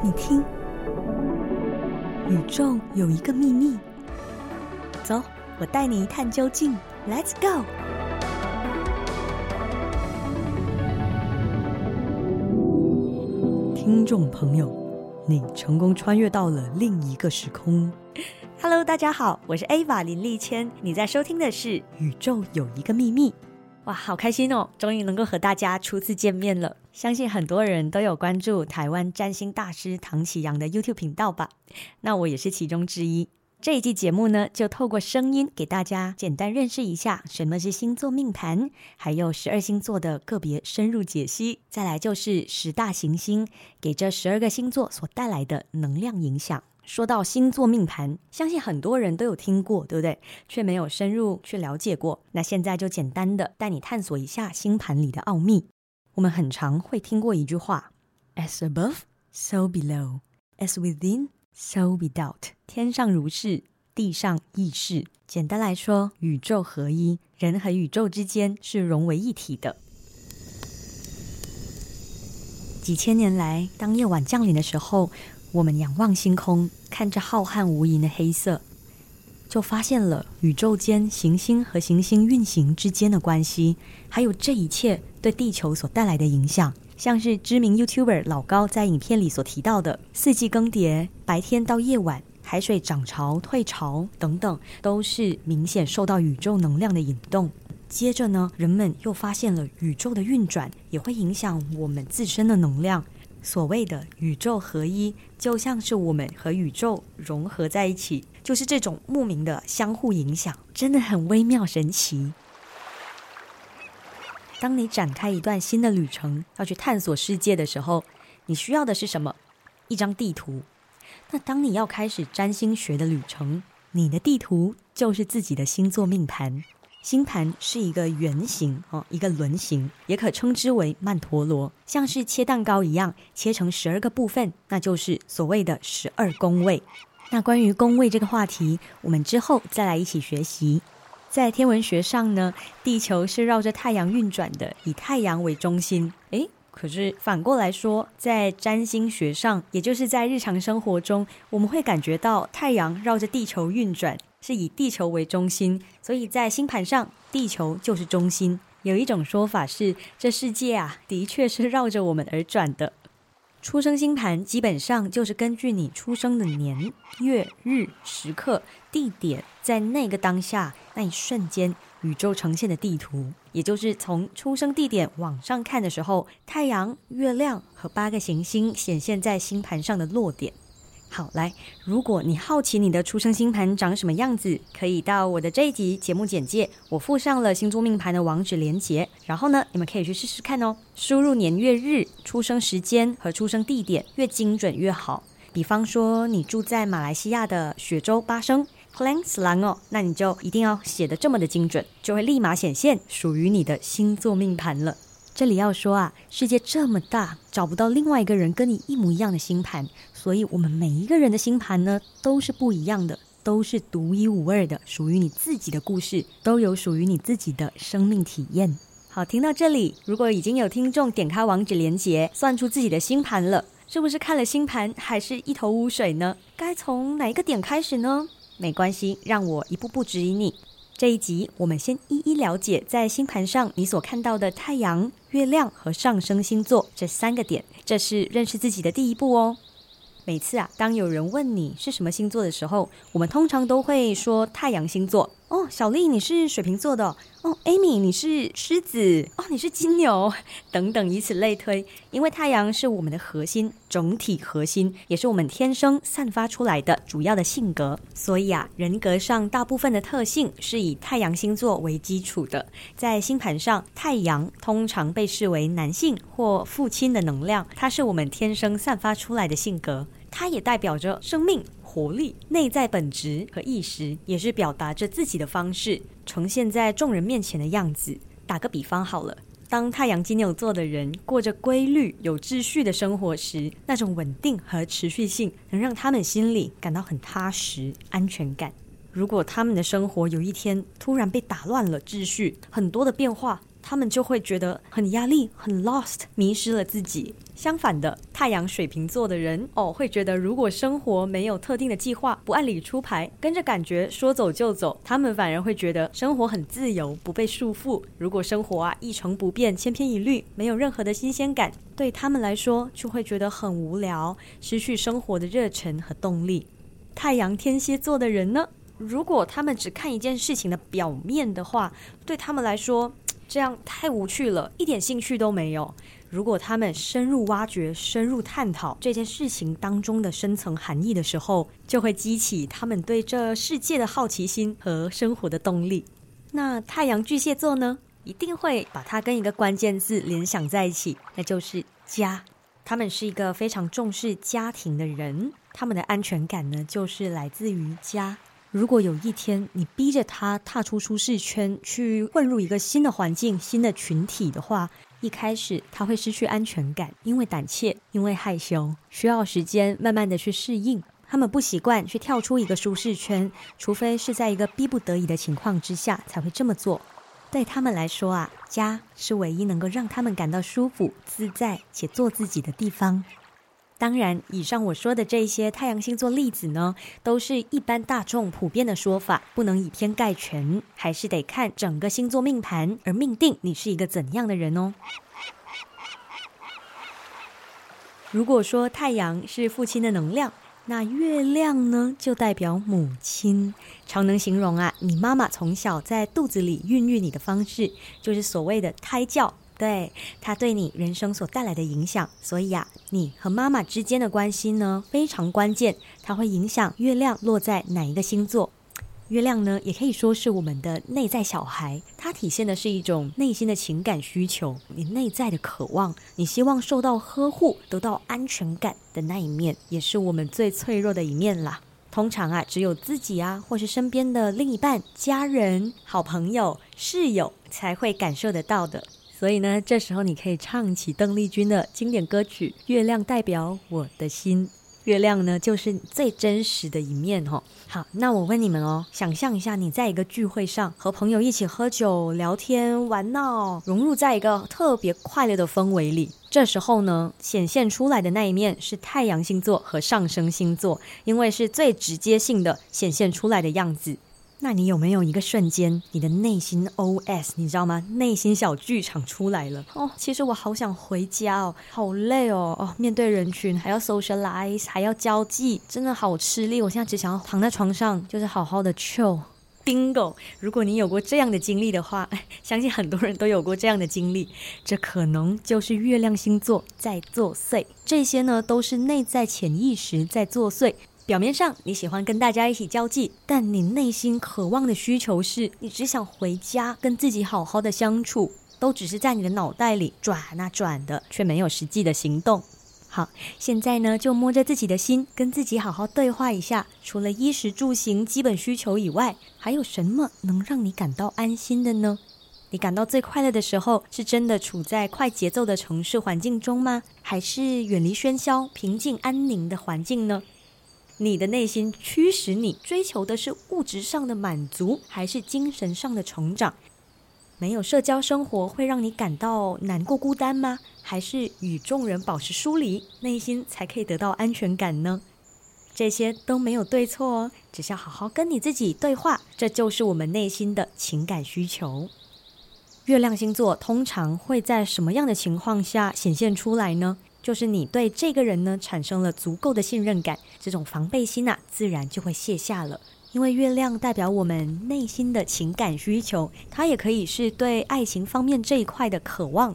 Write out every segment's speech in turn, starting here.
你听，宇宙有一个秘密。走，我带你一探究竟 Let's go。 听众朋友，你成功穿越到了另一个时空。Hello， 大家好，我是 Ava 林丽千，你在收听的是宇宙有一个秘密。哇，好开心哦，终于能够和大家初次见面了。相信很多人都有关注台湾占星大师唐启阳的 YouTube 频道吧，那我也是其中之一。这一季节目呢，就透过声音给大家简单认识一下什么是星座命盘，还有12星座的个别深入解析，再来就是十大行星给这12个星座所带来的能量影响。说到星座命盘，相信很多人都有听过，对不对？却没有深入去了解过。那现在就简单的带你探索一下星盘里的奥秘。我们很常会听过一句话 As above, so below. As within, so without. 天上如是，地上亦是。简单来说，宇宙合一，人和宇宙之间是融为一体的。几千年来，当夜晚降临的时候，我们仰望星空，看着浩瀚无垠的黑色，就发现了宇宙间行星和行星运行之间的关系，还有这一切对地球所带来的影响。像是知名 YouTuber 老高在影片里所提到的四季更迭、白天到夜晚、海水涨潮、退潮等等，都是明显受到宇宙能量的引动。接着呢，人们又发现了宇宙的运转也会影响我们自身的能量。所谓的宇宙合一，就像是我们和宇宙融合在一起，就是这种莫名的相互影响，真的很微妙神奇。当你展开一段新的旅程，要去探索世界的时候，你需要的是什么？一张地图。那当你要开始占星学的旅程，你的地图就是自己的星座命盘。星盘是一个圆形，一个轮形，也可称之为曼陀罗，像是切蛋糕一样切成12个部分，那就是所谓的12宫位。那关于宫位这个话题，我们之后再来一起学习。在天文学上呢，地球是绕着太阳运转的，以太阳为中心。可是反过来说，在占星学上，也就是在日常生活中，我们会感觉到太阳绕着地球运转，是以地球为中心，所以在星盘上，地球就是中心。有一种说法是，这世界啊，的确是绕着我们而转的。出生星盘基本上就是根据你出生的年、月、日、时刻、地点，在那个当下、那一瞬间，宇宙呈现的地图，也就是从出生地点往上看的时候，太阳、月亮和8个行星显现在星盘上的落点。好，来，如果你好奇你的出生星盘长什么样子，可以到我的这一集节目简介，我附上了星座命盘的网址连结，然后呢，你们可以去试试看哦。输入年月日、出生时间和出生地点，越精准越好。比方说你住在马来西亚的雪州巴生 Klang Selangor， 那你就一定要写得这么的精准，就会立马显现属于你的星座命盘了。这里要说啊，世界这么大，找不到另外一个人跟你一模一样的星盘，所以我们每一个人的星盘呢，都是不一样的，都是独一无二的，属于你自己的故事，都有属于你自己的生命体验。好，听到这里，如果已经有听众点开网址连结，算出自己的星盘了，是不是看了星盘还是一头雾水呢？该从哪一个点开始呢？没关系，让我一步步指引你。这一集我们先一一了解在星盘上你所看到的太阳、月亮和上升星座这3个点，这是认识自己的第一步哦。每次啊，当有人问你是什么星座的时候，我们通常都会说太阳星座。哦，小丽你是水瓶座的哦， Amy 你是狮子哦，你是金牛等等，以此类推。因为太阳是我们的核心，整体核心，也是我们天生散发出来的主要的性格，所以啊，人格上大部分的特性是以太阳星座为基础的。在星盘上，太阳通常被视为男性或父亲的能量，它是我们天生散发出来的性格，它也代表着生命、活力、内在本质和意识，也是表达着自己的方式，呈现在众人面前的样子。打个比方好了，当太阳金牛座的人过着规律、有秩序的生活时，那种稳定和持续性能让他们心里感到很踏实、安全感。如果他们的生活有一天突然被打乱了秩序，很多的变化，他们就会觉得很压力，很 lost， 迷失了自己。相反的，太阳水瓶座的人会觉得如果生活没有特定的计划，不按理出牌，跟着感觉说走就走，他们反而会觉得生活很自由，不被束缚。如果生活一成不变，千篇一律，没有任何的新鲜感，对他们来说就会觉得很无聊，失去生活的热忱和动力。太阳天蝎座的人呢，如果他们只看一件事情的表面的话，对他们来说这样太无趣了，一点兴趣都没有。如果他们深入挖掘，深入探讨这件事情当中的深层含义的时候，就会激起他们对这世界的好奇心和生活的动力。那太阳巨蟹座呢，一定会把它跟一个关键字联想在一起，那就是家。他们是一个非常重视家庭的人，他们的安全感呢，就是来自于家。如果有一天你逼着他踏出舒适圈，去混入一个新的环境，新的群体的话，一开始他会失去安全感，因为胆怯，因为害羞，需要时间慢慢的去适应。他们不习惯去跳出一个舒适圈，除非是在一个逼不得已的情况之下才会这么做。对他们来说家是唯一能够让他们感到舒服、自在且做自己的地方。当然，以上我说的这些太阳星座例子呢，都是一般大众普遍的说法，不能以偏概全，还是得看整个星座命盘，而命定你是一个怎样的人哦。如果说太阳是父亲的能量，那月亮呢，就代表母亲。常能形容你妈妈从小在肚子里孕育你的方式，就是所谓的胎教。对，它对你人生所带来的影响，所以你和妈妈之间的关系呢，非常关键，它会影响月亮落在哪一个星座。月亮呢，也可以说是我们的内在小孩，它体现的是一种内心的情感需求，你内在的渴望，你希望受到呵护，得到安全感的那一面，也是我们最脆弱的一面啦。通常只有自己或是身边的另一半、家人、好朋友、室友才会感受得到的。所以呢，这时候你可以唱起邓丽君的经典歌曲《月亮代表我的心》。月亮呢，就是最真实的一面哦。好，那我问你们哦，想象一下，你在一个聚会上和朋友一起喝酒、聊天、玩闹，融入在一个特别快乐的氛围里。这时候呢，显现出来的那一面是太阳星座和上升星座，因为是最直接性的显现出来的样子。那你有没有一个瞬间，你的内心 OS 你知道吗？内心小剧场出来了其实我好想回家好累哦，面对人群还要 socialize 还要交际，真的好吃力，我现在只想要躺在床上，就是好好的 chill。 Bingo， 如果你有过这样的经历的话，相信很多人都有过这样的经历，这可能就是月亮星座在作祟。这些呢，都是内在潜意识在作祟。表面上你喜欢跟大家一起交际，但你内心渴望的需求是你只想回家跟自己好好的相处，都只是在你的脑袋里转啊转的，却没有实际的行动。好，现在呢，就摸着自己的心，跟自己好好对话一下，除了衣食住行基本需求以外，还有什么能让你感到安心的呢？你感到最快乐的时候，是真的处在快节奏的城市环境中吗？还是远离喧嚣、平静安宁的环境呢？你的内心驱使你追求的是物质上的满足，还是精神上的成长？没有社交生活会让你感到难过孤单吗？还是与众人保持疏离，内心才可以得到安全感呢？这些都没有对错哦，只是要好好跟你自己对话，这就是我们内心的情感需求。月亮星座通常会在什么样的情况下显现出来呢？就是你对这个人呢产生了足够的信任感，这种防备心自然就会卸下了。因为月亮代表我们内心的情感需求，它也可以是对爱情方面这一块的渴望。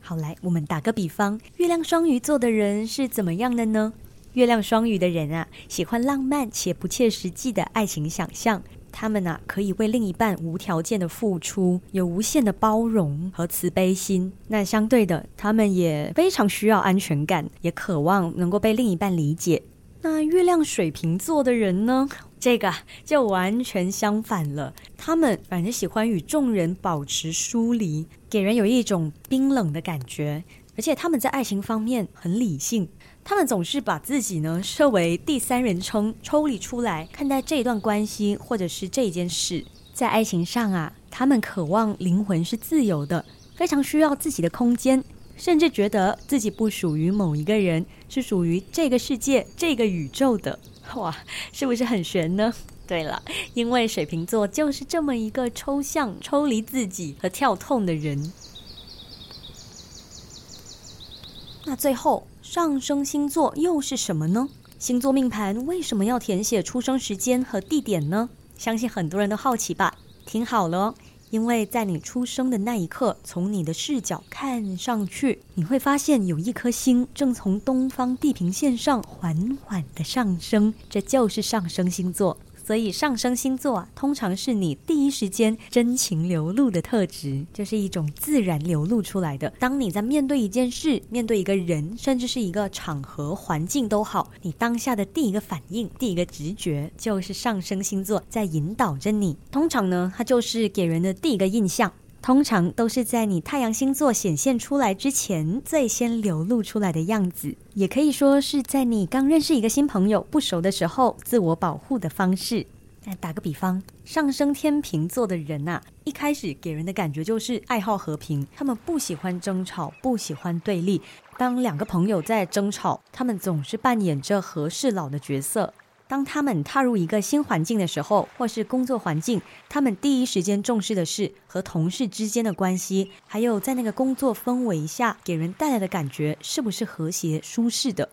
好，来我们打个比方，月亮双鱼座的人是怎么样的呢？月亮双鱼的人喜欢浪漫且不切实际的爱情想象，他们可以为另一半无条件的付出，有无限的包容和慈悲心。那相对的，他们也非常需要安全感，也渴望能够被另一半理解。那月亮水瓶座的人呢？这个就完全相反了，他们反正喜欢与众人保持疏离，给人有一种冰冷的感觉。而且他们在爱情方面很理性，他们总是把自己呢设为第三人称，抽离出来看待这一段关系或者是这一件事。在爱情上他们渴望灵魂是自由的，非常需要自己的空间，甚至觉得自己不属于某一个人，是属于这个世界、这个宇宙的。哇，是不是很玄呢？对了，因为水瓶座就是这么一个抽象、抽离自己和跳痛的人。那最后，上升星座又是什么呢？星座命盘为什么要填写出生时间和地点呢？相信很多人都好奇吧？听好了哦，因为在你出生的那一刻，从你的视角看上去，你会发现有一颗星正从东方地平线上缓缓的上升，这就是上升星座。所以上升星座啊，通常是你第一时间真情流露的特质，就是一种自然流露出来的。当你在面对一件事、面对一个人，甚至是一个场合、环境都好，你当下的第一个反应、第一个直觉，就是上升星座在引导着你。通常呢，它就是给人的第一个印象，通常都是在你太阳星座显现出来之前最先流露出来的样子，也可以说是在你刚认识一个新朋友不熟的时候自我保护的方式。打个比方，上升天秤座的人啊，一开始给人的感觉就是爱好和平，他们不喜欢争吵，不喜欢对立。当两个朋友在争吵，他们总是扮演着和事佬的角色。当他们踏入一个新环境的时候，或是工作环境，他们第一时间重视的是和同事之间的关系，还有在那个工作氛围下给人带来的感觉是不是和谐舒适的。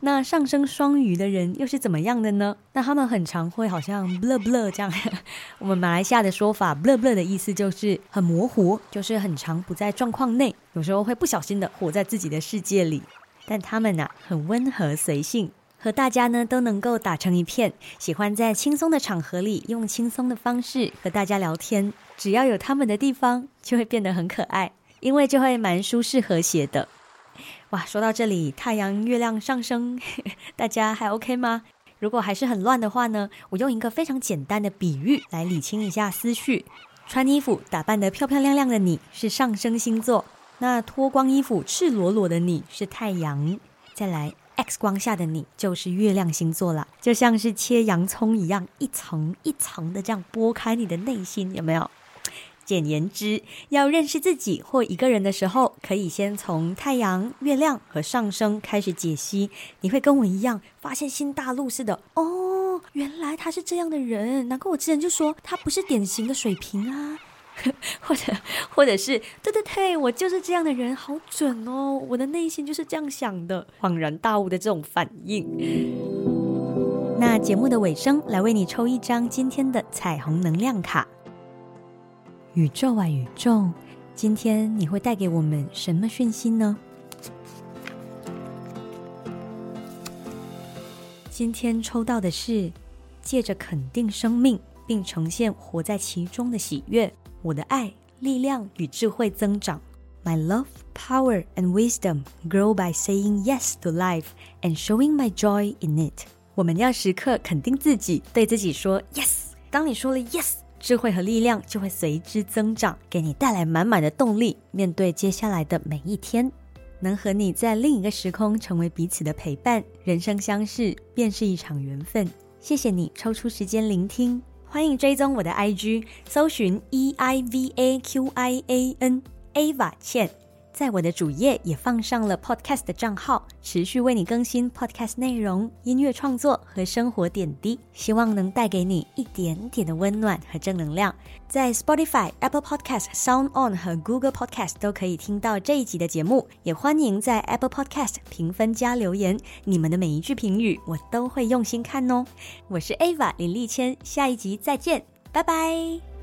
那上升双鱼的人又是怎么样的呢？那他们很常会好像 blah blah 这样我们马来西亚的说法 blah blah 的意思就是很模糊，就是很常不在状况内，有时候会不小心的活在自己的世界里。但他们啊，很温和随性，和大家呢都能够打成一片，喜欢在轻松的场合里用轻松的方式和大家聊天，只要有他们的地方就会变得很可爱，因为就会蛮舒适和谐的。哇，说到这里，太阳月亮上升大家还 OK 吗？如果还是很乱的话呢，我用一个非常简单的比喻来理清一下思绪。穿衣服打扮得漂漂亮亮的你是上升星座，那脱光衣服赤裸裸的你是太阳，再来X 光下的你就是月亮星座了，就像是切洋葱一样，一层一层的这样剥开你的内心，有没有？简言之，要认识自己或一个人的时候，可以先从太阳、月亮和上升开始解析，你会跟我一样发现新大陆似的。哦，原来他是这样的人，难怪我之前就说他不是典型的水瓶啊或者是对对对，我就是这样的人，好准哦，我的内心就是这样想的，恍然大悟的这种反应。那节目的尾声，来为你抽一张今天的彩虹能量卡。宇宙啊宇宙，今天你会带给我们什么讯息呢？今天抽到的是借着肯定生命并呈现活在其中的喜悦，我的爱、力量与智慧增长。 My love, power and wisdom grow by saying yes to life and showing my joy in it. 我们要时刻肯定自己，对自己说 yes。 当你说了 yes， 智慧和力量就会随之增长，给你带来满满的动力，面对接下来的每一天。能和你在另一个时空成为彼此的陪伴，人生相识便是一场缘分。谢谢你抽出时间聆听，欢迎追踪我的 IG， 搜寻 EIVAQIAN Ava 倩，在我的主页也放上了 Podcast 的账号，持续为你更新 Podcast 内容、音乐创作和生活点滴，希望能带给你一点点的温暖和正能量。在 Spotify、Apple Podcast、Sound On 和 Google Podcast 都可以听到这一集的节目，也欢迎在 Apple Podcast 评分加留言，你们的每一句评语我都会用心看哦。我是 Ava 林丽谦，下一集再见，拜拜。